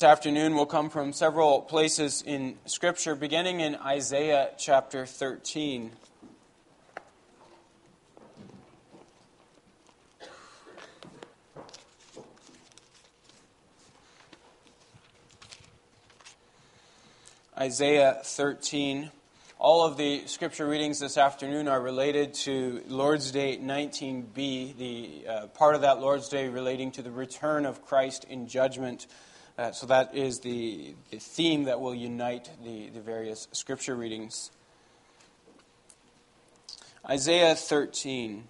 This afternoon will come from several places in Scripture, beginning in Isaiah chapter 13. Isaiah 13. All of the Scripture readings this afternoon are related to Lord's Day 19b, the part of that Lord's Day relating to the return of Christ in judgment. So that is the theme that will unite the various Scripture readings. Isaiah 13.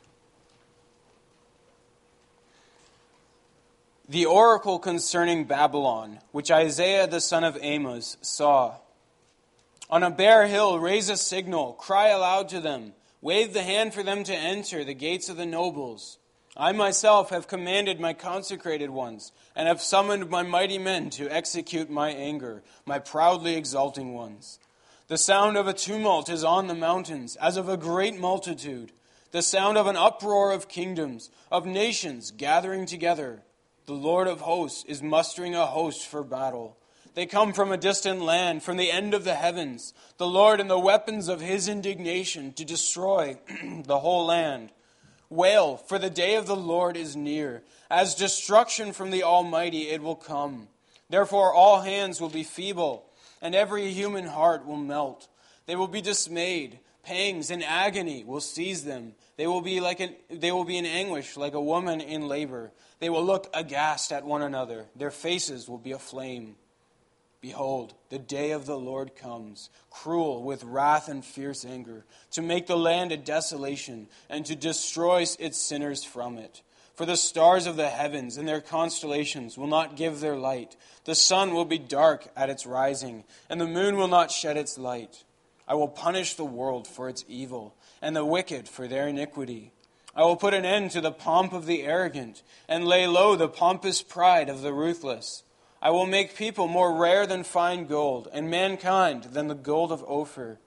The oracle concerning Babylon, which Isaiah the son of Amos saw. On a bare hill, raise a signal, cry aloud to them, wave the hand for them to enter the gates of the nobles. I myself have commanded my consecrated ones, and have summoned my mighty men to execute my anger, my proudly exalting ones. The sound of a tumult is on the mountains, as of a great multitude, the sound of an uproar of kingdoms, of nations gathering together. The Lord of hosts is mustering a host for battle. They come from a distant land, from the end of the heavens, the Lord and the weapons of his indignation to destroy the whole land. Wail, for the day of the Lord is near. As destruction from the Almighty it will come. Therefore all hands will be feeble, and every human heart will melt. They will be dismayed. Pangs and agony will seize them. They will be in anguish like a woman in labor. They will look aghast at one another. Their faces will be aflame. Behold, the day of the Lord comes, cruel with wrath and fierce anger, to make the land a desolation and to destroy its sinners from it. For the stars of the heavens and their constellations will not give their light. The sun will be dark at its rising, and the moon will not shed its light. I will punish the world for its evil, and the wicked for their iniquity. I will put an end to the pomp of the arrogant, and lay low the pompous pride of the ruthless. I will make people more rare than fine gold, and mankind than the gold of Ophir.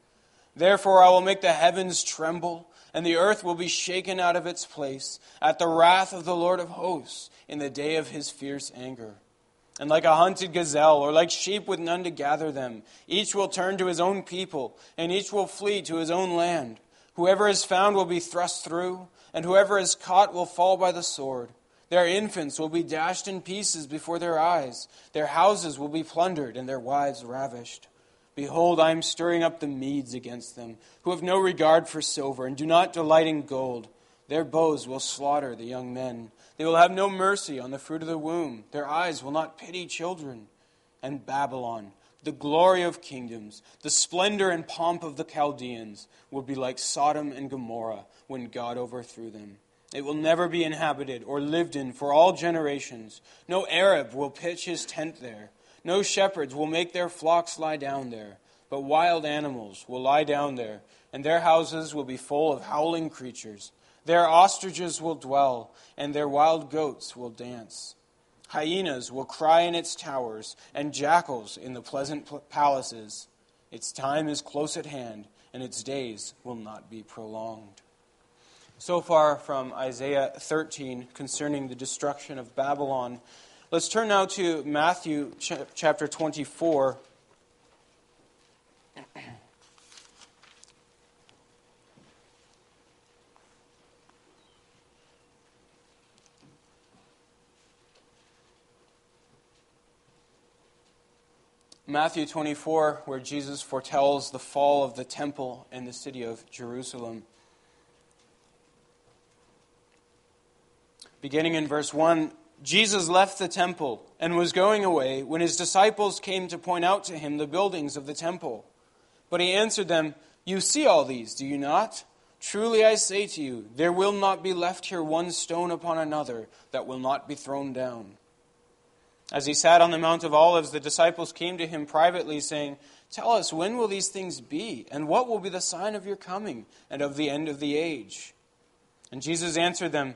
Therefore I will make the heavens tremble, and the earth will be shaken out of its place at the wrath of the Lord of hosts in the day of his fierce anger. And like a hunted gazelle, or like sheep with none to gather them, each will turn to his own people, and each will flee to his own land. Whoever is found will be thrust through, and whoever is caught will fall by the sword. Their infants will be dashed in pieces before their eyes. Their houses will be plundered and their wives ravished. Behold, I am stirring up the Medes against them, who have no regard for silver and do not delight in gold. Their bows will slaughter the young men. They will have no mercy on the fruit of the womb. Their eyes will not pity children. And Babylon, the glory of kingdoms, the splendor and pomp of the Chaldeans, will be like Sodom and Gomorrah when God overthrew them. It will never be inhabited or lived in for all generations. No Arab will pitch his tent there. No shepherds will make their flocks lie down there. But wild animals will lie down there, and their houses will be full of howling creatures. Their ostriches will dwell, and their wild goats will dance. Hyenas will cry in its towers, and jackals in the pleasant palaces. Its time is close at hand, and its days will not be prolonged. So far from Isaiah 13 concerning the destruction of Babylon. Let's turn now to Matthew chapter 24. Matthew 24, where Jesus foretells the fall of the temple and the city of Jerusalem. Beginning in verse 1, Jesus left the temple and was going away when his disciples came to point out to him the buildings of the temple. But he answered them, "You see all these, do you not? Truly I say to you, there will not be left here one stone upon another that will not be thrown down." As he sat on the Mount of Olives, the disciples came to him privately, saying, "Tell us, when will these things be? And what will be the sign of your coming and of the end of the age?" And Jesus answered them,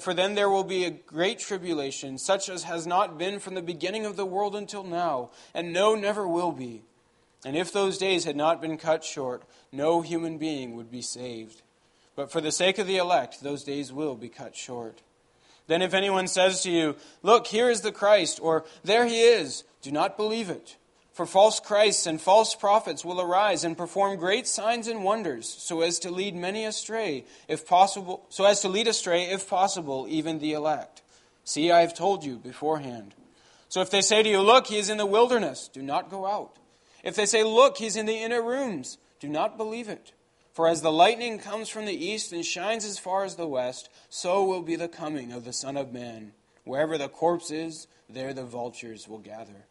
for then there will be a great tribulation, such as has not been from the beginning of the world until now, and never will be. And if those days had not been cut short, no human being would be saved. But for the sake of the elect, those days will be cut short. Then if anyone says to you, "Look, here is the Christ," or "There he is," do not believe it. For false Christs and false prophets will arise and perform great signs and wonders, so as to lead many astray, if possible, even the elect. See, I have told you beforehand. So if they say to you, "Look, he is in the wilderness," do not go out. If they say, "Look, he is in the inner rooms," do not believe it. For as the lightning comes from the east and shines as far as the west, so will be the coming of the Son of Man. Wherever the corpse is, there the vultures will gather.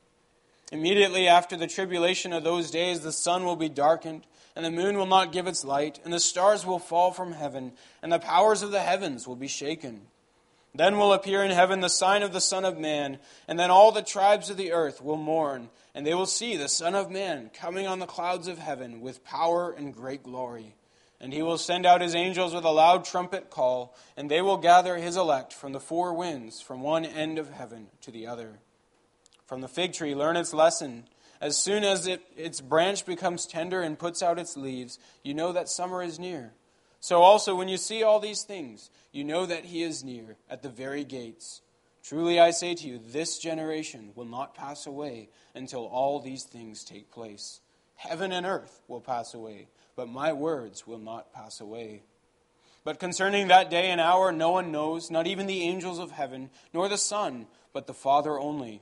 Immediately after the tribulation of those days, the sun will be darkened, and the moon will not give its light, and the stars will fall from heaven, and the powers of the heavens will be shaken. Then will appear in heaven the sign of the Son of Man, and then all the tribes of the earth will mourn, and they will see the Son of Man coming on the clouds of heaven with power and great glory. And he will send out his angels with a loud trumpet call, and they will gather his elect from the four winds, from one end of heaven to the other. From the fig tree, learn its lesson. As soon as its branch becomes tender and puts out its leaves, you know that summer is near. So also, when you see all these things, you know that he is near, at the very gates. Truly I say to you, this generation will not pass away until all these things take place. Heaven and earth will pass away, but my words will not pass away. But concerning that day and hour, no one knows, not even the angels of heaven, nor the Son, but the Father only.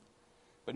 But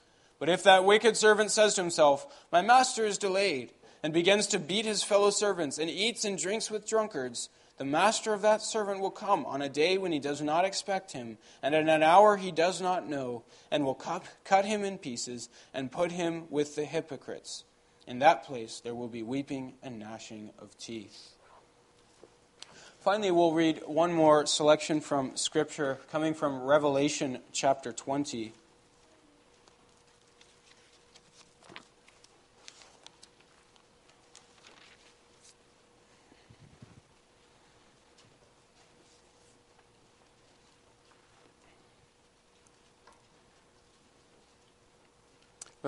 But if that wicked servant says to himself, "My master is delayed," and begins to beat his fellow servants and eats and drinks with drunkards, the master of that servant will come on a day when he does not expect him, and at an hour he does not know, and will cut him in pieces and put him with the hypocrites. In that place there will be weeping and gnashing of teeth. Finally, we'll read one more selection from Scripture coming from Revelation chapter 20.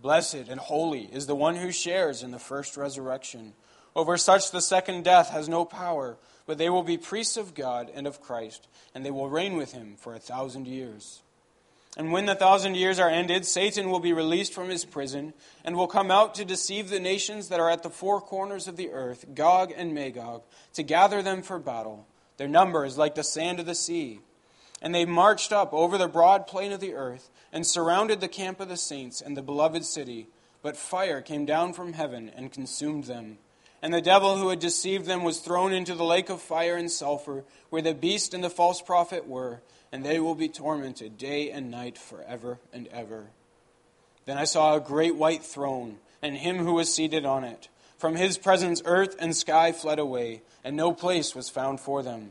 Blessed and holy is the one who shares in the first resurrection. Over such the second death has no power, but they will be priests of God and of Christ, and they will reign with him for 1,000 years. And when the 1,000 years are ended, Satan will be released from his prison and will come out to deceive the nations that are at the four corners of the earth, Gog and Magog, to gather them for battle. Their number is like the sand of the sea. And they marched up over the broad plain of the earth and surrounded the camp of the saints and the beloved city. But fire came down from heaven and consumed them. And the devil who had deceived them was thrown into the lake of fire and sulfur, where the beast and the false prophet were, and they will be tormented day and night forever and ever. Then I saw a great white throne, and him who was seated on it. From his presence earth and sky fled away, and no place was found for them.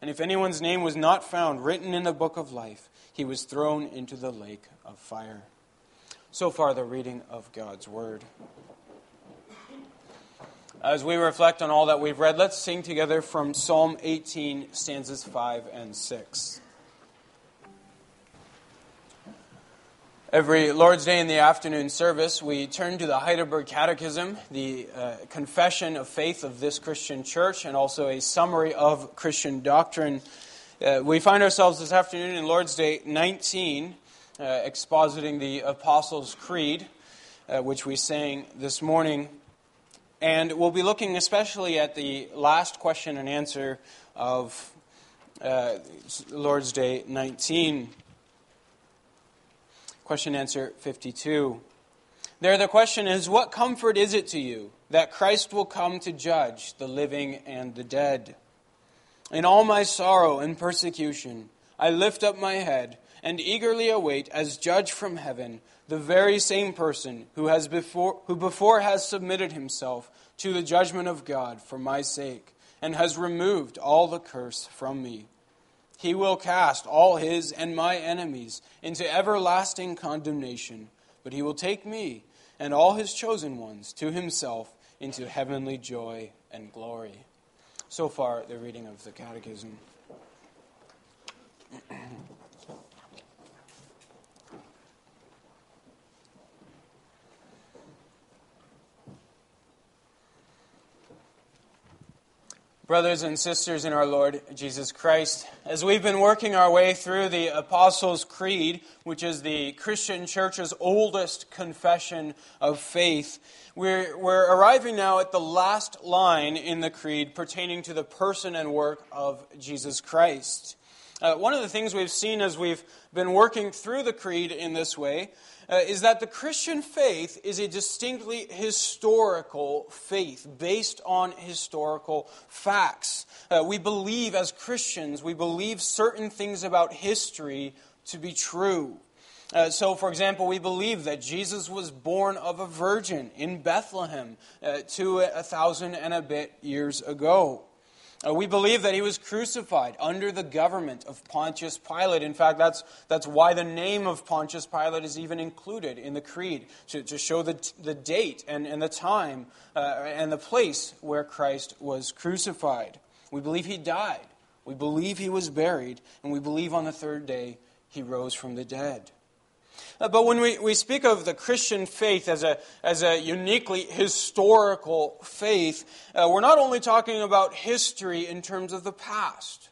And if anyone's name was not found written in the book of life, he was thrown into the lake of fire. So far, the reading of God's word. As we reflect on all that we've read, let's sing together from Psalm 18, stanzas 5 and 6. Every Lord's Day in the afternoon service, we turn to the Heidelberg Catechism, the confession of faith of this Christian church, and also a summary of Christian doctrine. We find ourselves this afternoon in Lord's Day 19, expositing the Apostles' Creed, which we sang this morning. And we'll be looking especially at the last question and answer of Lord's Day 19. Question answer 52. There the question is, what comfort is it to you that Christ will come to judge the living and the dead? In all my sorrow and persecution, I lift up my head and eagerly await as judge from heaven the very same person who before has submitted himself to the judgment of God for my sake, and has removed all the curse from me. He will cast all his and my enemies into everlasting condemnation, but he will take me and all his chosen ones to himself into heavenly joy and glory. So far, the reading of the Catechism. Brothers and sisters in our Lord Jesus Christ, as we've been working our way through the Apostles' Creed, which is the Christian Church's oldest confession of faith, we're arriving now at the last line in the Creed pertaining to the person and work of Jesus Christ. One of the things we've seen as we've been working through the Creed in this way is that the Christian faith is a distinctly historical faith based on historical facts. We believe as Christians, we believe certain things about history to be true. So, for example, we believe that Jesus was born of a virgin in Bethlehem 2,000 and a bit years ago. We believe that he was crucified under the government of Pontius Pilate. In fact, that's why the name of Pontius Pilate is even included in the Creed, to show the date and the time and the place where Christ was crucified. We believe he died. We believe he was buried. And we believe on the third day he rose from the dead. But when we speak of the Christian faith as a uniquely historical faith, we're not only talking about history in terms of the past.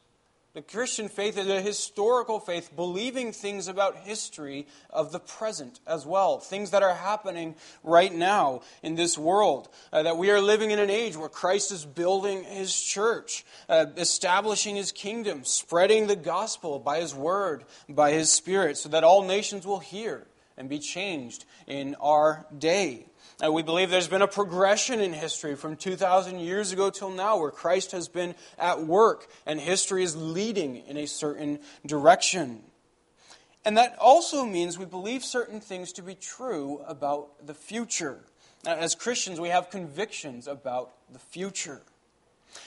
The Christian faith is a historical faith, believing things about history of the present as well. Things that are happening right now in this world. That we are living in an age where Christ is building His church, establishing His kingdom, spreading the gospel by His word, by His Spirit, so that all nations will hear and be changed in our day. We believe there's been a progression in history from 2,000 years ago till now where Christ has been at work and history is leading in a certain direction. And that also means we believe certain things to be true about the future. As Christians, we have convictions about the future.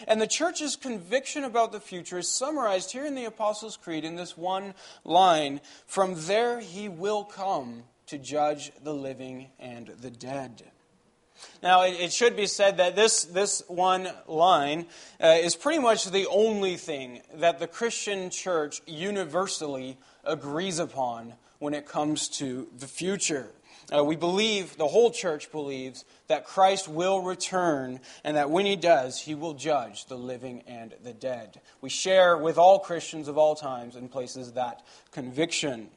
And the church's conviction about the future is summarized here in the Apostles' Creed in this one line, "From there He will come to judge the living and the dead." Now, it should be said that this one line is pretty much the only thing that the Christian church universally agrees upon when it comes to the future. We believe, the whole church believes, that Christ will return and that when He does, He will judge the living and the dead. We share with all Christians of all times and places that conviction.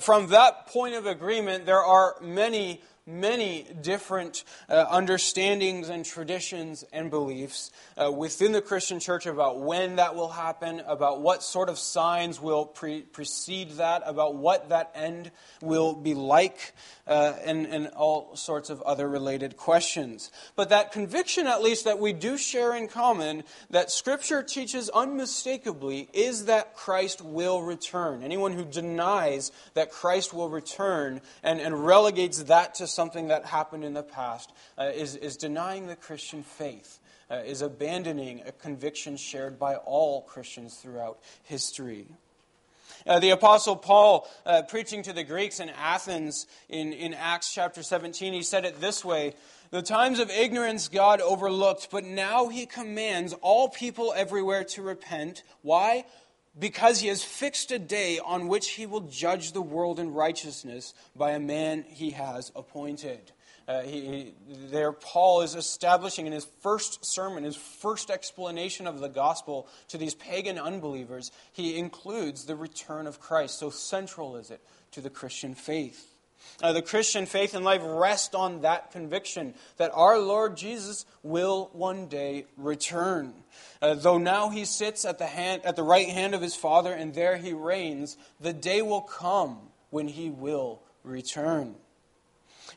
From that point of agreement, there are many, many different understandings and traditions and beliefs within the Christian church about when that will happen, about what sort of signs will precede that, about what that end will be like, and all sorts of other related questions. But that conviction, at least, that we do share in common, that Scripture teaches unmistakably, is that Christ will return. Anyone who denies that Christ will return and relegates that to something that happened in the past is denying the Christian faith, is abandoning a conviction shared by all Christians throughout history. The Apostle Paul, preaching to the Greeks in Athens in Acts chapter 17, he said it this way, "The times of ignorance God overlooked, but now He commands all people everywhere to repent." Why? "Because He has fixed a day on which He will judge the world in righteousness by a man He has appointed." There Paul is establishing in his first sermon, his first explanation of the gospel to these pagan unbelievers, he includes the return of Christ. So central is it to the Christian faith. The Christian faith and life rest on that conviction that our Lord Jesus will one day return. Though now He sits at the right hand of His Father and there He reigns, the day will come when He will return.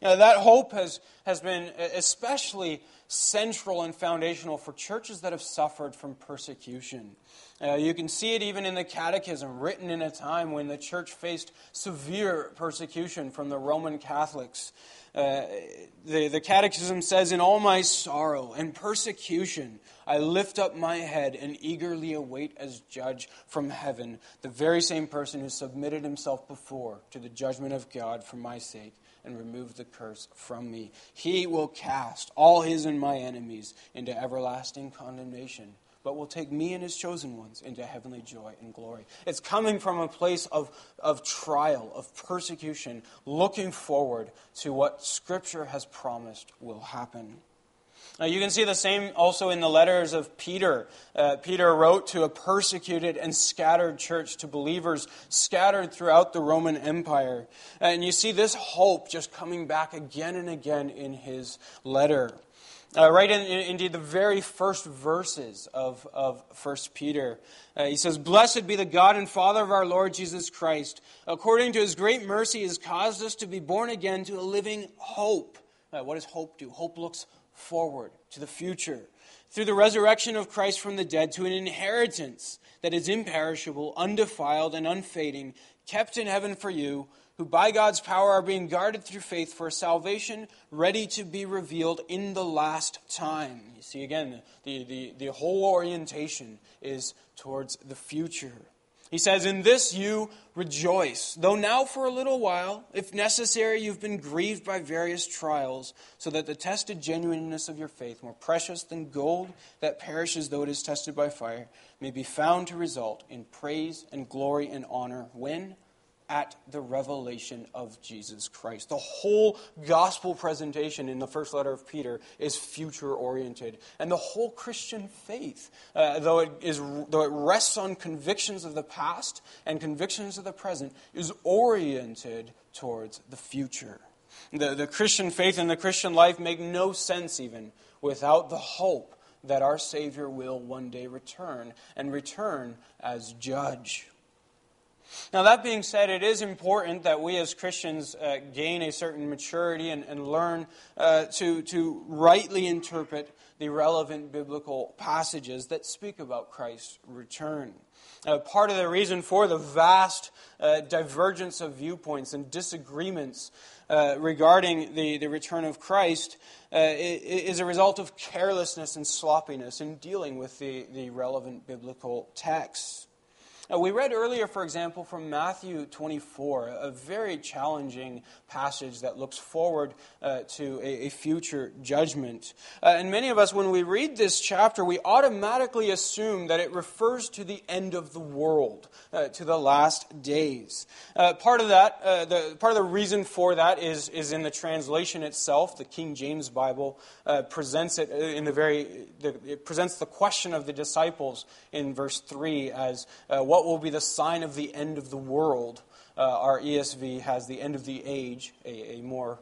Now, that hope has been especially central and foundational for churches that have suffered from persecution. You can see it even in the Catechism, written in a time when the church faced severe persecution from the Roman Catholics. The Catechism says, "In all my sorrow and persecution, I lift up my head and eagerly await as judge from heaven, the very same person who submitted himself before to the judgment of God for my sake and remove the curse from me. He will cast all his and my enemies into everlasting condemnation, but will take me and His chosen ones into heavenly joy and glory." It's coming from a place of trial, of persecution, looking forward to what Scripture has promised will happen. Now, you can see the same also in the letters of Peter. Peter wrote to a persecuted and scattered church, to believers scattered throughout the Roman Empire. And you see this hope just coming back again and again in his letter. Right indeed, the very first verses of 1 Peter. He says, "Blessed be the God and Father of our Lord Jesus Christ. According to His great mercy, He has caused us to be born again to a living hope." What does hope do? Hope looks forward to the future, through the resurrection of Christ from the dead, to an inheritance that is imperishable, undefiled, and unfading, kept in heaven for you, who by God's power are being guarded through faith for salvation, ready to be revealed in the last time. You see, again, the whole orientation is towards the future. He says, "In this you rejoice, though now for a little while, if necessary, you've been grieved by various trials, so that the tested genuineness of your faith, more precious than gold that perishes though it is tested by fire, may be found to result in praise and glory and honor when, at the revelation of Jesus Christ. The whole gospel presentation in the first letter of Peter is future-oriented. And the whole Christian faith, though it rests on convictions of the past and convictions of the present, is oriented towards the future. The Christian faith and the Christian life make no sense even without the hope that our Savior will one day return, and return as judge. Now, that being said, it is important that we as Christians gain a certain maturity and learn to rightly interpret the relevant biblical passages that speak about Christ's return. Part of the reason for the vast divergence of viewpoints and disagreements regarding the return of Christ is a result of carelessness and sloppiness in dealing with the relevant biblical texts. We read earlier, for example, from Matthew 24, a very challenging passage that looks forward to a future judgment. And many of us, when we read this chapter, we automatically assume that it refers to the end of the world, to the last days. Part of the reason for that is in the translation itself. The King James Bible presents the question of the disciples in verse 3 as what will be the sign of the end of the world? Our ESV has the end of the age, a more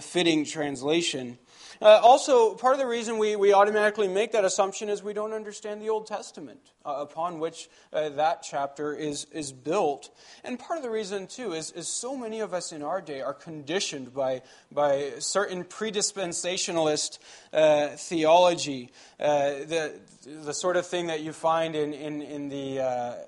fitting translation. Also, part of the reason we automatically make that assumption is we don't understand the Old Testament upon which that chapter is built. And part of the reason, too, is so many of us in our day are conditioned by certain predispensationalist theology, the sort of thing that you find in the...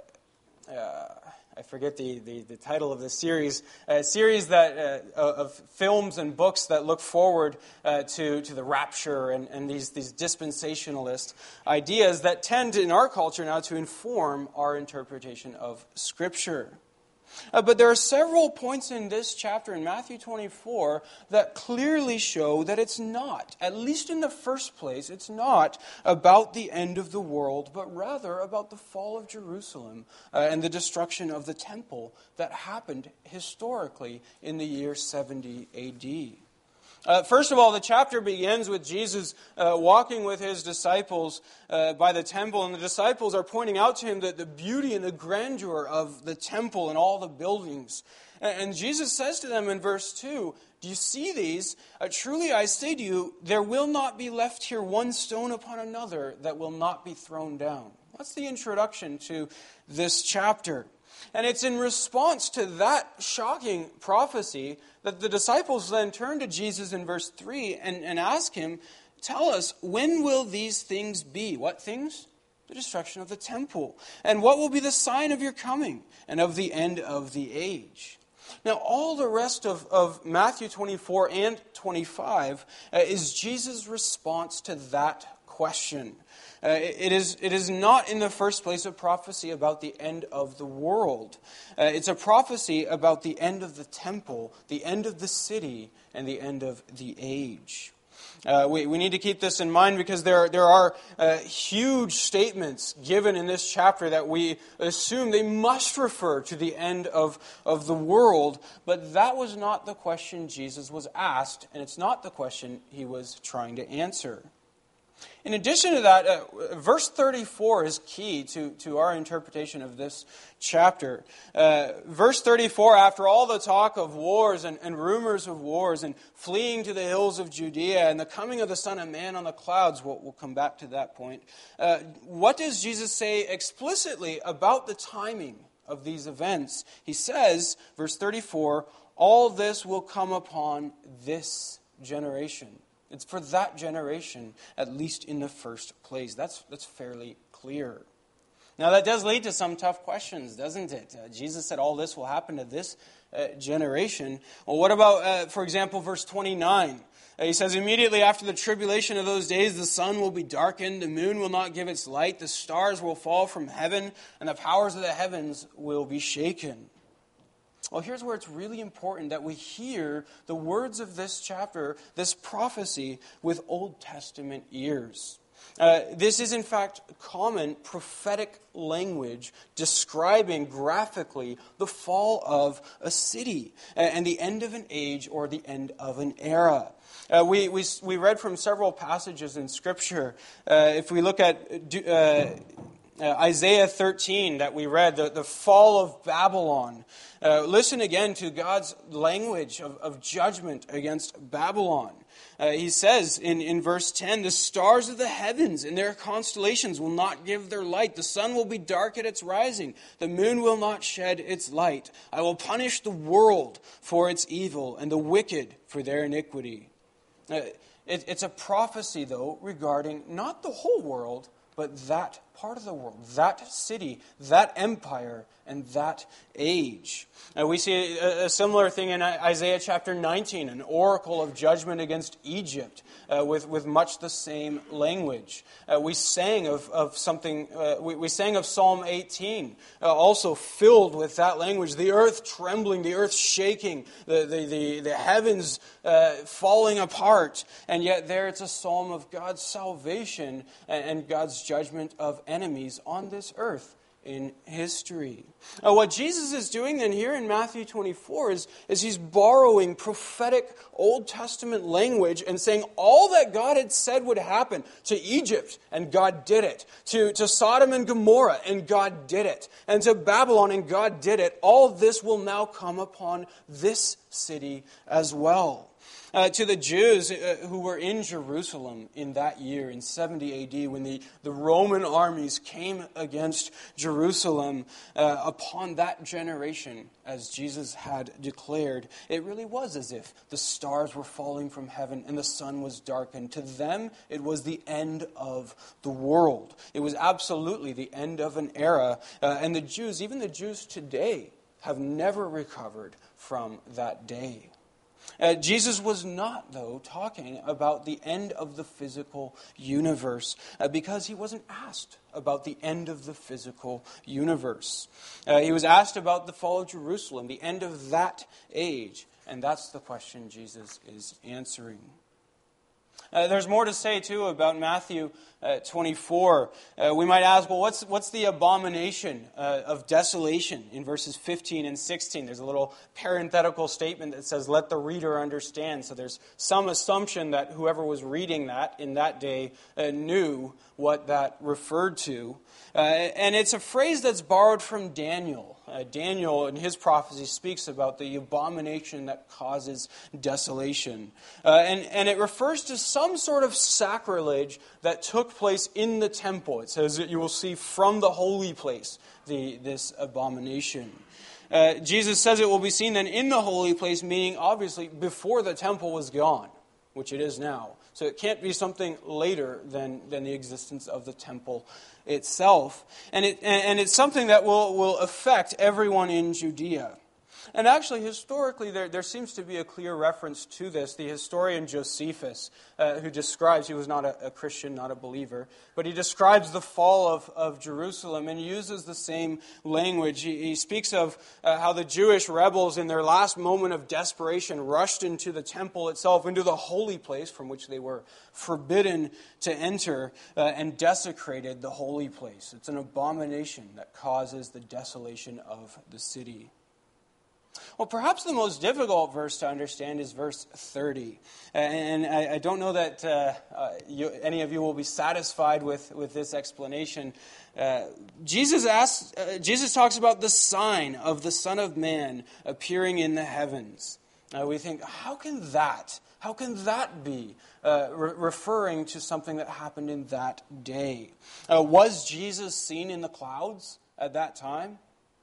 I forget the title of the series, a series that of films and books that look forward to the rapture and these dispensationalist ideas that tend in our culture now to inform our interpretation of Scripture. But there are several points in this chapter in Matthew 24 that clearly show that it's not, at least in the first place, it's not about the end of the world, but rather about the fall of Jerusalem and the destruction of the temple that happened historically in the year 70 AD. First of all, the chapter begins with Jesus walking with his disciples by the temple, and the disciples are pointing out to him that the beauty and the grandeur of the temple and all the buildings. And Jesus says to them in verse 2, "Do you see these? Truly I say to you, there will not be left here one stone upon another that will not be thrown down." That's the introduction to this chapter. And it's in response to that shocking prophecy that the disciples then turn to Jesus in verse 3 and ask him, "Tell us, when will these things be?" What things? The destruction of the temple. "And what will be the sign of your coming and of the end of the age?" Now, all the rest of Matthew 24 and 25 is Jesus' response to that question. It is not in the first place a prophecy about the end of the world. It's a prophecy about the end of the temple, the end of the city, and the end of the age. We need to keep this in mind because there are huge statements given in this chapter that we assume they must refer to the end of the world, but that was not the question Jesus was asked, and it's not the question he was trying to answer. In addition to that, verse 34 is key to our interpretation of this chapter. Verse 34, after all the talk of wars and rumors of wars and fleeing to the hills of Judea and the coming of the Son of Man on the clouds, we'll come back to that point. What does Jesus say explicitly about the timing of these events? He says, verse 34, "All this will come upon this generation." It's for that generation, at least in the first place. That's fairly clear. Now, that does lead to some tough questions, doesn't it? Jesus said all this will happen to this generation. Well, what about, for example, verse 29? He says, "Immediately after the tribulation of those days, the sun will be darkened, the moon will not give its light, the stars will fall from heaven, and the powers of the heavens will be shaken." Well, here's where it's really important that we hear the words of this chapter, this prophecy, with Old Testament ears. This is, in fact, common prophetic language describing graphically the fall of a city and the end of an age or the end of an era. We read from several passages in Scripture. If we look at Isaiah 13 that we read, the fall of Babylon. Listen again to God's language of judgment against Babylon. He says in verse 10, "The stars of the heavens and their constellations will not give their light. The sun will be dark at its rising. The moon will not shed its light. I will punish the world for its evil and the wicked for their iniquity." It's a prophecy, though, regarding not the whole world, but that part of the world, that city, that empire, and that age. We see a similar thing in Isaiah chapter 19, an oracle of judgment against Egypt with much the same language. We sang of Psalm 18, also filled with that language, the earth trembling, the earth shaking, the heavens falling apart, and yet there it's a psalm of God's salvation and God's judgment of enemies on this earth in history. What Jesus is doing then here in Matthew 24 is he's borrowing prophetic Old Testament language and saying all that God had said would happen to Egypt, and God did it. To Sodom and Gomorrah, and God did it. And to Babylon, and God did it. All this will now come upon this city as well. To the Jews who were in Jerusalem in that year, in 70 AD, when the Roman armies came against Jerusalem upon that generation, as Jesus had declared, it really was as if the stars were falling from heaven and the sun was darkened. To them, it was the end of the world. It was absolutely the end of an era. And the Jews, even the Jews today, have never recovered from that day. Jesus was not, though, talking about the end of the physical universe because he wasn't asked about the end of the physical universe. He was asked about the fall of Jerusalem, the end of that age, and that's the question Jesus is answering. There's more to say, too, about Matthew 24. We might ask, well, what's the abomination of desolation in verses 15 and 16? There's a little parenthetical statement that says, "Let the reader understand." So there's some assumption that whoever was reading that in that day knew what that referred to. And it's a phrase that's borrowed from Daniel. Daniel, in his prophecy, speaks about the abomination that causes desolation. And it refers to some sort of sacrilege that took place in the temple. It says that you will see from the holy place this abomination. Jesus says it will be seen then in the holy place, meaning obviously before the temple was gone, which it is now. So it can't be something later than the existence of the temple itself. And it's something that will affect everyone in Judea. And actually, historically, there seems to be a clear reference to this. The historian Josephus, who describes, he was not a Christian, not a believer, but he describes the fall of Jerusalem and uses the same language. He speaks of how the Jewish rebels, in their last moment of desperation, rushed into the temple itself, into the holy place from which they were forbidden to enter, and desecrated the holy place. It's an abomination that causes the desolation of the city. Well, perhaps the most difficult verse to understand is verse 30. And I don't know that any of you will be satisfied with this explanation. Jesus talks about the sign of the Son of Man appearing in the heavens. We think, how can that be referring to something that happened in that day? Was Jesus seen in the clouds at that time?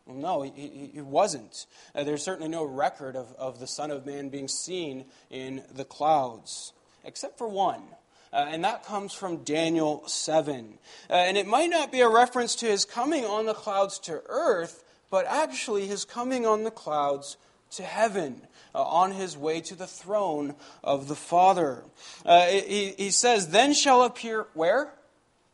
Well, no, he wasn't. There's certainly no record of the Son of Man being seen in the clouds, except for one. And that comes from Daniel 7. And it might not be a reference to his coming on the clouds to earth, but actually his coming on the clouds to heaven, on his way to the throne of the Father. He says, "Then shall appear," where?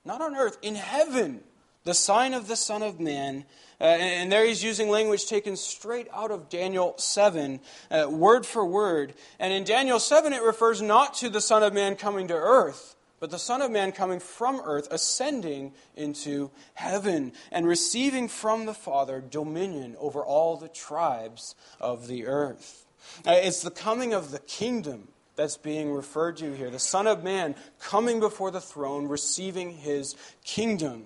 Not on earth, in heaven, "the sign of the Son of Man." And there he's using language taken straight out of Daniel 7, word for word. And in Daniel 7, it refers not to the Son of Man coming to earth, but the Son of Man coming from earth, ascending into heaven, and receiving from the Father dominion over all the tribes of the earth. It's the coming of the kingdom that's being referred to here. The Son of Man coming before the throne, receiving his kingdom.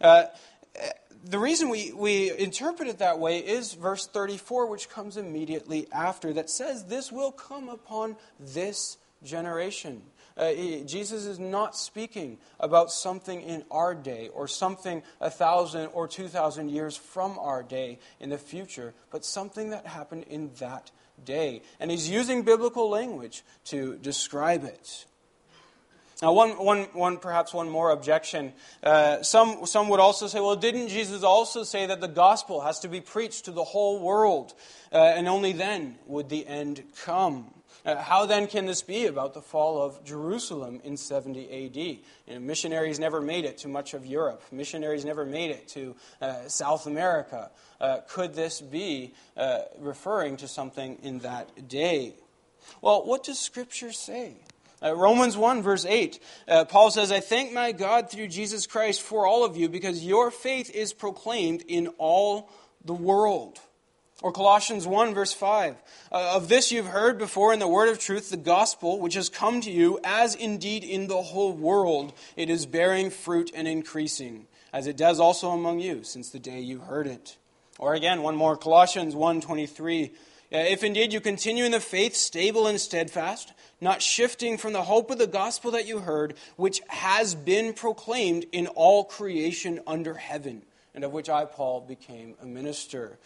The reason we interpret it that way is verse 34, which comes immediately after, that says this will come upon this generation. Jesus is not speaking about something in our day or something 1,000 or 2,000 years from our day in the future, but something that happened in that day. And he's using biblical language to describe it. Now, one more objection. Some would also say, well, didn't Jesus also say that the gospel has to be preached to the whole world, and only then would the end come? How then can this be about the fall of Jerusalem in 70 A.D.? Missionaries never made it to much of Europe. Missionaries never made it to South America. Could this be referring to something in that day? Well, what does Scripture say? Romans 1, verse 8, Paul says, I thank my God through Jesus Christ for all of you, because your faith is proclaimed in all the world. Or Colossians 1, verse 5, of this you've heard before in the word of truth, the gospel, which has come to you, as indeed in the whole world it is bearing fruit and increasing, as it does also among you since the day you heard it. Or again, one more, Colossians 1, 23, if indeed you continue in the faith, stable and steadfast, not shifting from the hope of the gospel that you heard, which has been proclaimed in all creation under heaven, and of which I, Paul, became a minister.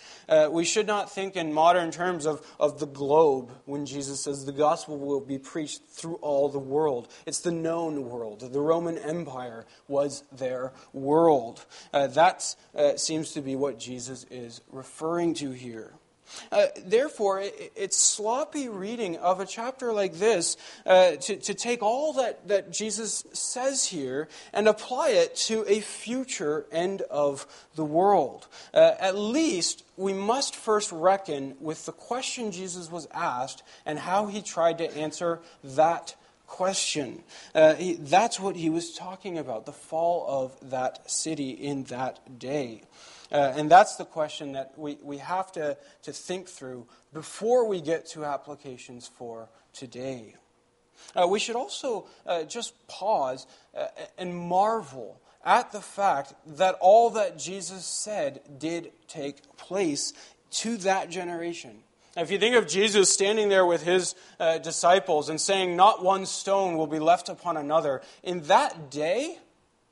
We should not think in modern terms of the globe when Jesus says the gospel will be preached through all the world. It's the known world. The Roman Empire was their world. That seems to be what Jesus is referring to here. Therefore, it's sloppy reading of a chapter like this to take all that Jesus says here and apply it to a future end of the world. At least, we must first reckon with the question Jesus was asked and how he tried to answer that question. That's what he was talking about, the fall of that city in that day. And that's the question that we have to think through before we get to applications for today. We should also just pause and marvel at the fact that all that Jesus said did take place to that generation. If you think of Jesus standing there with his disciples and saying, not one stone will be left upon another, in that day,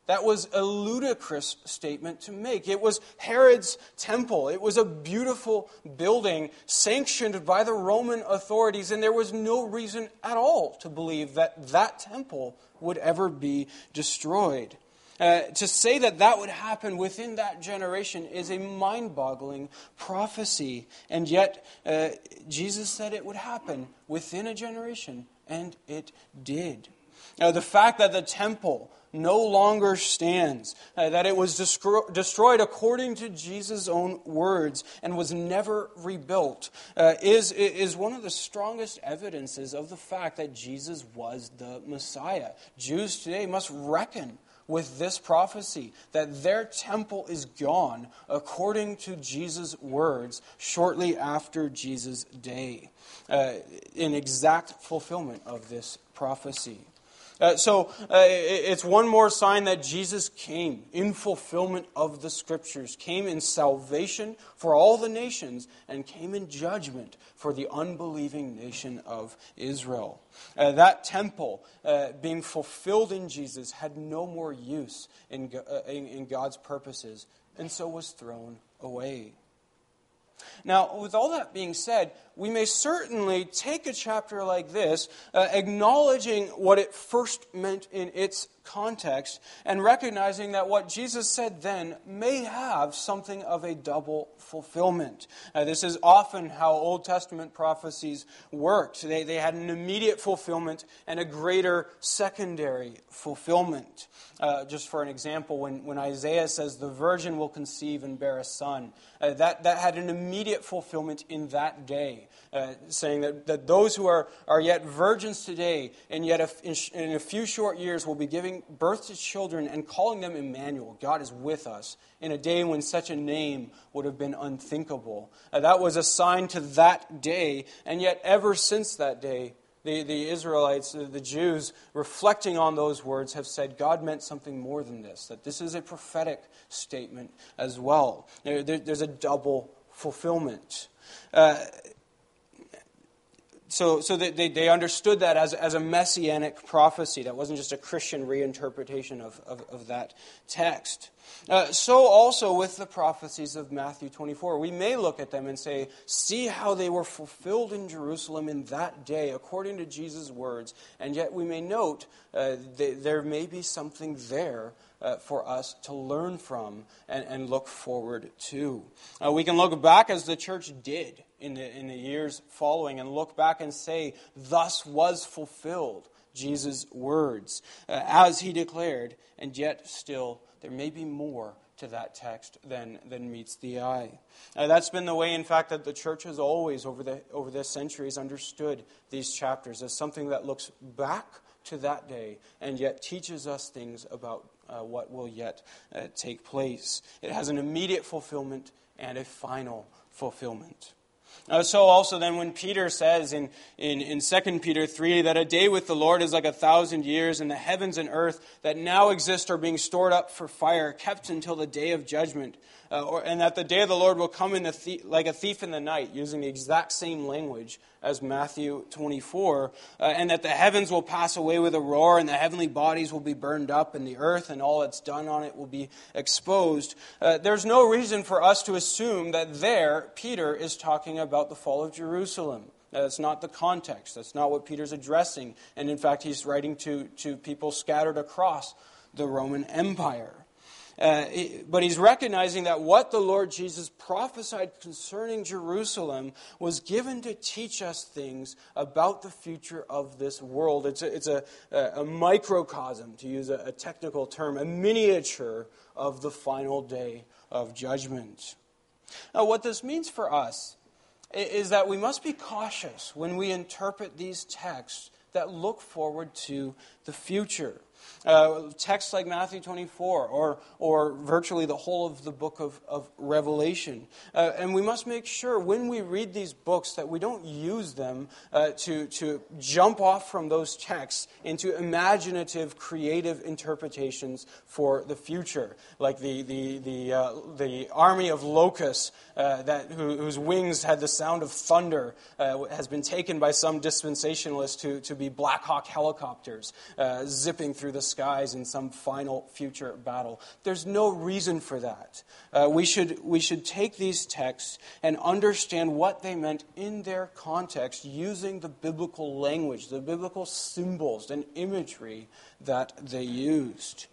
that was a ludicrous statement to make. It was Herod's temple. It was a beautiful building sanctioned by the Roman authorities, and there was no reason at all to believe that that temple would ever be destroyed. To say that would happen within that generation is a mind-boggling prophecy, and yet Jesus said it would happen within a generation, and it did. Now, the fact that the temple no longer stands, that it was destroyed according to Jesus' own words and was never rebuilt, is one of the strongest evidences of the fact that Jesus was the Messiah. Jews today must reckon with this prophecy that their temple is gone according to Jesus' words shortly after Jesus' day, in exact fulfillment of this prophecy. So it's one more sign that Jesus came in fulfillment of the Scriptures, came in salvation for all the nations, and came in judgment for the unbelieving nation of Israel. That temple being fulfilled in Jesus had no more use in God's purposes, and so was thrown away. Now, with all that being said, we may certainly take a chapter like this, acknowledging what it first meant in its context and recognizing that what Jesus said then may have something of a double fulfillment. This is often how Old Testament prophecies worked. They had an immediate fulfillment and a greater secondary fulfillment. Just for an example, when Isaiah says the virgin will conceive and bear a son, that had an immediate fulfillment in that day, saying that those who are yet virgins today and yet in a few short years will be giving birth to children and calling them Emmanuel, God is with us, in a day when such a name would have been unthinkable. That was a sign to that day, and yet ever since that day, the Israelites, the Jews, reflecting on those words, have said God meant something more than this, that this is a prophetic statement as well. There's a double fulfillment. So they understood that as a messianic prophecy. That wasn't just a Christian reinterpretation of that text. So also with the prophecies of Matthew 24. We may look at them and say, see how they were fulfilled in Jerusalem in that day according to Jesus' words. And yet we may note there may be something there for us to learn from and look forward to. We can look back as the church did in the years following and look back and say, thus was fulfilled Jesus' words as he declared, and yet still there may be more to that text than meets the eye. That's been the way, in fact, that the church has always, over the centuries, understood these chapters as something that looks back to that day and yet teaches us things about what will yet take place. It has an immediate fulfillment and a final fulfillment. So also then when Peter says in 2 Peter 3 that a day with the Lord is like 1,000 years, and the heavens and earth that now exist are being stored up for fire, kept until the day of judgment, and that the day of the Lord will come like a thief in the night, using the exact same language as Matthew 24, and that the heavens will pass away with a roar, and the heavenly bodies will be burned up, and the earth and all that's done on it will be exposed. There's no reason for us to assume that there Peter is talking about the fall of Jerusalem. That's not the context. That's not what Peter's addressing. And in fact, he's writing to people scattered across the Roman Empire. But he's recognizing that what the Lord Jesus prophesied concerning Jerusalem was given to teach us things about the future of this world. It's a microcosm, to use a technical term, a miniature of the final day of judgment. Now, what this means for us is that we must be cautious when we interpret these texts that look forward to the future. Texts like Matthew 24 or virtually the whole of the book of Revelation. And we must make sure when we read these books that we don't use them to jump off from those texts into imaginative, creative interpretations for the future, like the army of locusts whose wings had the sound of thunder has been taken by some dispensationalists to be Black Hawk helicopters zipping through the skies in some final future battle. There's no reason for that. We should take these texts and understand what they meant in their context using the biblical language, the biblical symbols and imagery that they used.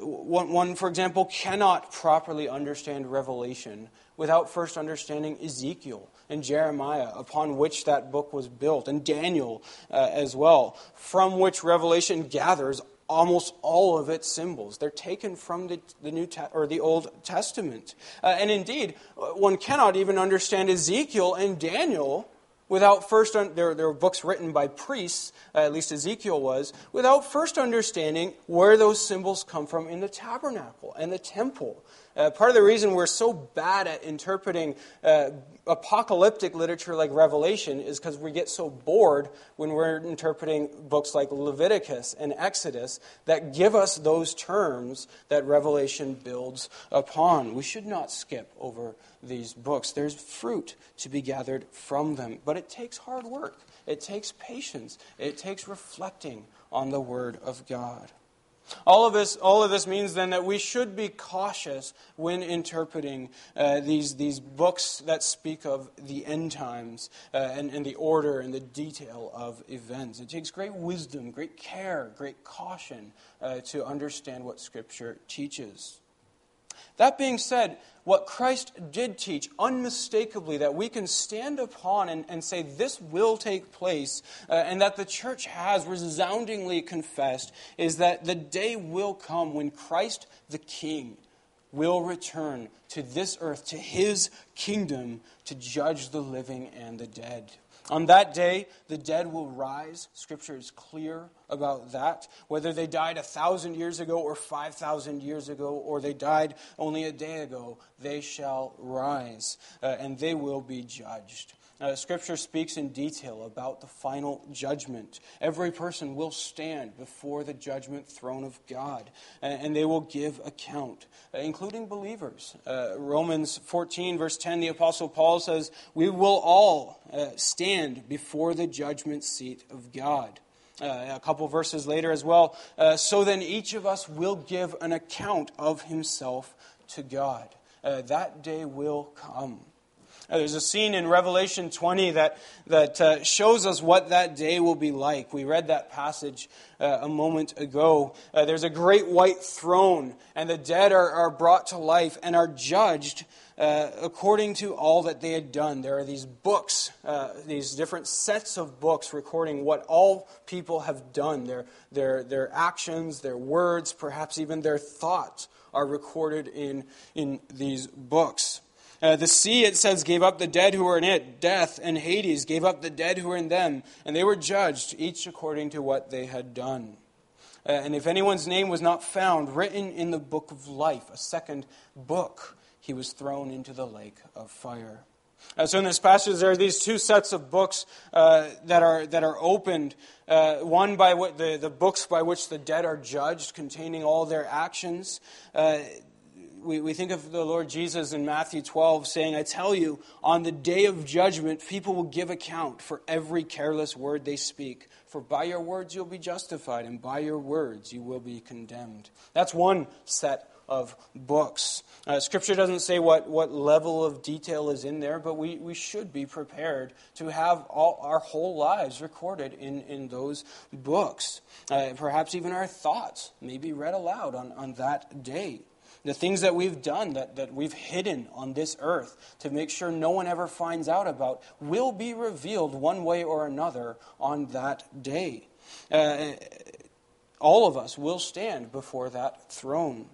One, for example, cannot properly understand Revelation without first understanding Ezekiel and Jeremiah, upon which that book was built, and Daniel as well, from which Revelation gathers almost all of its symbols. They're taken from the Old Testament. And indeed, one cannot even understand Ezekiel and Daniel without first, there were books written by priests, at least Ezekiel was, without first understanding where those symbols come from in the tabernacle and the temple. Part of the reason we're so bad at interpreting apocalyptic literature like Revelation is because we get so bored when we're interpreting books like Leviticus and Exodus that give us those terms that Revelation builds upon. We should not skip over these books. There's fruit to be gathered from them, but it takes hard work. It takes patience. It takes reflecting on the Word of God. All of this means then that we should be cautious when interpreting these books that speak of the end times and the order and the detail of events. It takes great wisdom, great care, great caution to understand what Scripture teaches. That being said, what Christ did teach unmistakably that we can stand upon and say this will take place and that the church has resoundingly confessed is that the day will come when Christ the King will return to this earth, to his kingdom, to judge the living and the dead. On that day, the dead will rise. Scripture is clear about that. Whether they died 1,000 years ago or 5,000 years ago, or they died only a day ago, they shall rise, and they will be judged. Scripture speaks in detail about the final judgment. Every person will stand before the judgment throne of God, and they will give account, including believers. Romans 14, verse 10, the Apostle Paul says, we will all stand before the judgment seat of God. A couple verses later as well, so then each of us will give an account of himself to God. That day will come. There's a scene in Revelation 20 that shows us what that day will be like. We read that passage a moment ago. There's a great white throne, and the dead are brought to life and are judged according to all that they had done. There are these books, these different sets of books recording what all people have done. Their actions, their words, perhaps even their thoughts are recorded in these books. The sea, it says, gave up the dead who were in it. Death and Hades gave up the dead who were in them. And they were judged, each according to what they had done. And if anyone's name was not found written in the book of life, a second book, he was thrown into the lake of fire. So in this passage, there are these two sets of books that are opened. One by what the books by which the dead are judged, containing all their actions. We think of the Lord Jesus in Matthew 12 saying, I tell you, on the day of judgment, people will give account for every careless word they speak. For by your words you'll be justified, and by your words you will be condemned. That's one set of books. Scripture doesn't say what level of detail is in there, but we should be prepared to have all our whole lives recorded in those books. Perhaps even our thoughts may be read aloud on that day. The things that we've done, that we've hidden on this earth to make sure no one ever finds out about, will be revealed one way or another on that day. All of us will stand before that throne.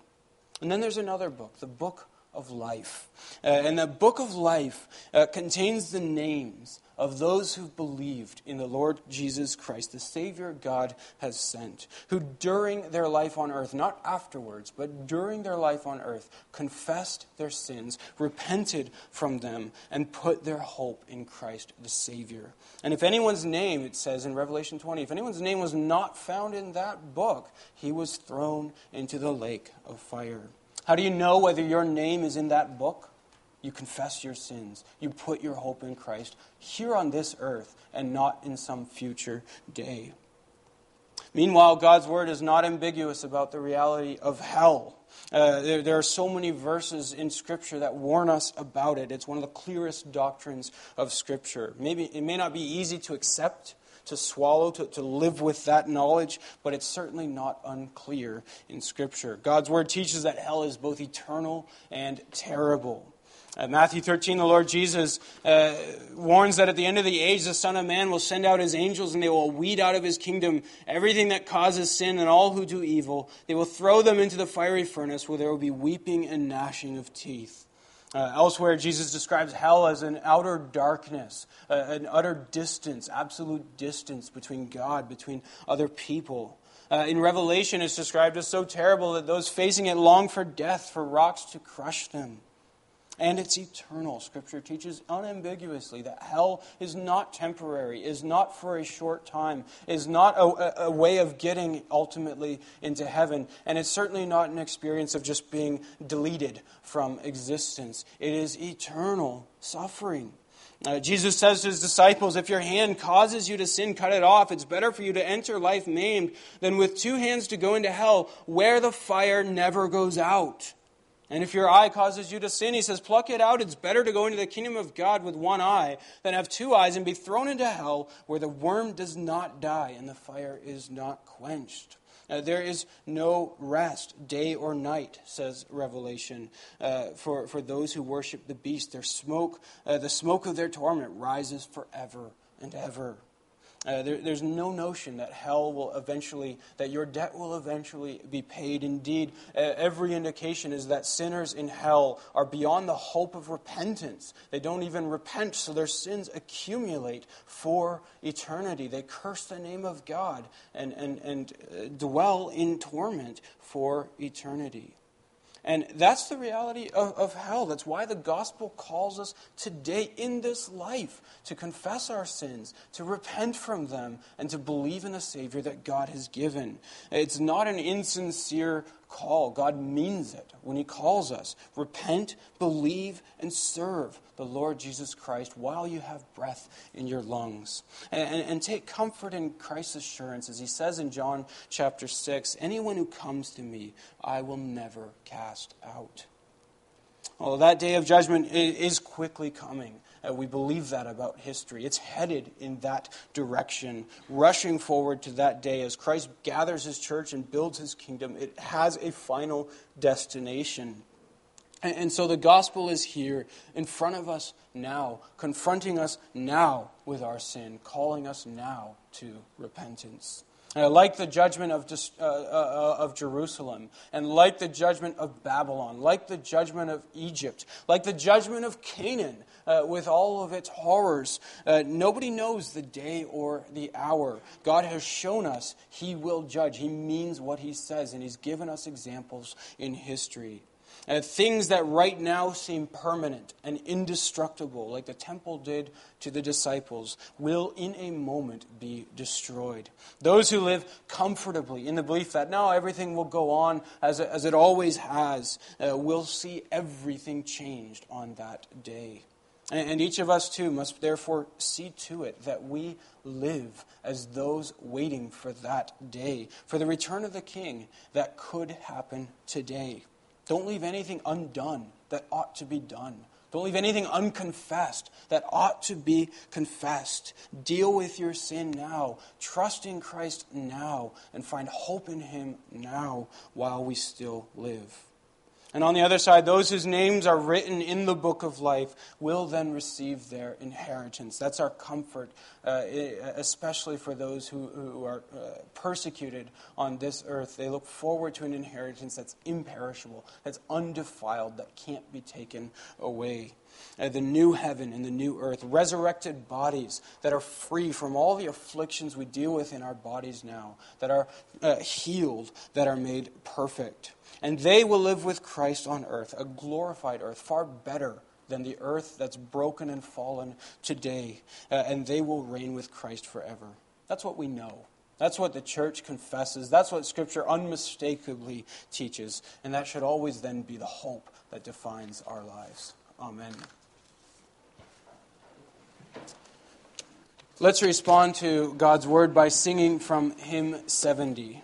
And then there's another book, the book of life. And the book of life contains the names of those who've believed in the Lord Jesus Christ, the Savior God has sent, who during their life on earth, not afterwards, but during their life on earth, confessed their sins, repented from them, and put their hope in Christ the Savior. And if anyone's name, it says in Revelation 20, if anyone's name was not found in that book, he was thrown into the lake of fire. How do you know whether your name is in that book? You confess your sins. You put your hope in Christ here on this earth and not in some future day. Meanwhile, God's word is not ambiguous about the reality of hell. There are so many verses in Scripture that warn us about it. It's one of the clearest doctrines of Scripture. Maybe it may not be easy to accept, to swallow, to live with that knowledge, but it's certainly not unclear in Scripture. God's word teaches that hell is both eternal and terrible. Matthew 13, the Lord Jesus warns that at the end of the age, the Son of Man will send out his angels and they will weed out of his kingdom everything that causes sin and all who do evil. They will throw them into the fiery furnace where there will be weeping and gnashing of teeth. Elsewhere, Jesus describes hell as an outer darkness, an utter distance, absolute distance between God, between other people. In Revelation, it's described as so terrible that those facing it long for death, for rocks to crush them. And it's eternal. Scripture teaches unambiguously that hell is not temporary, is not for a short time, is not a way of getting ultimately into heaven. And it's certainly not an experience of just being deleted from existence. It is eternal suffering. Jesus says to his disciples, if your hand causes you to sin, cut it off. It's better for you to enter life maimed than with two hands to go into hell where the fire never goes out. And if your eye causes you to sin, he says, pluck it out. It's better to go into the kingdom of God with one eye than have two eyes and be thrown into hell where the worm does not die and the fire is not quenched. There is no rest, day or night, says Revelation, for those who worship the beast. Their smoke, the smoke of their torment rises forever and ever. There's no notion that hell will eventually, that your debt will eventually be paid. Indeed, every indication is that sinners in hell are beyond the hope of repentance. They don't even repent, so their sins accumulate for eternity. They curse the name of God and dwell in torment for eternity. And that's the reality of hell. That's why the gospel calls us today in this life to confess our sins, to repent from them, and to believe in the Savior that God has given. It's not an insincere call. God means it when he calls us. Repent, believe, and serve the Lord Jesus Christ while you have breath in your lungs. And take comfort in Christ's assurance. As he says in John chapter 6, anyone who comes to me, I will never cast out. Well, that day of judgment is quickly coming. We believe that about history. It's headed in that direction, rushing forward to that day. As Christ gathers his church and builds his kingdom, it has a final destination. And so the gospel is here in front of us now, confronting us now with our sin, calling us now to repentance. And like the judgment of Jerusalem, and like the judgment of Babylon, like the judgment of Egypt, like the judgment of Canaan, with all of its horrors, nobody knows the day or the hour. God has shown us he will judge. He means what he says, and he's given us examples in history. Things that right now seem permanent and indestructible, like the temple did to the disciples, will in a moment be destroyed. Those who live comfortably in the belief that now everything will go on as it always has, will see everything changed on that day. And each of us, too, must therefore see to it that we live as those waiting for that day, for the return of the King that could happen today. Don't leave anything undone that ought to be done. Don't leave anything unconfessed that ought to be confessed. Deal with your sin now. Trust in Christ now and find hope in him now while we still live. And on the other side, those whose names are written in the book of life will then receive their inheritance. That's our comfort, especially for those who are persecuted on this earth. They look forward to an inheritance that's imperishable, that's undefiled, that can't be taken away. The new heaven and the new earth, resurrected bodies that are free from all the afflictions we deal with in our bodies now, that are healed, that are made perfect. And they will live with Christ on earth, a glorified earth, far better than the earth that's broken and fallen today. And they will reign with Christ forever. That's what we know. That's what the church confesses. That's what Scripture unmistakably teaches. And that should always then be the hope that defines our lives. Amen. Let's respond to God's word by singing from hymn 70.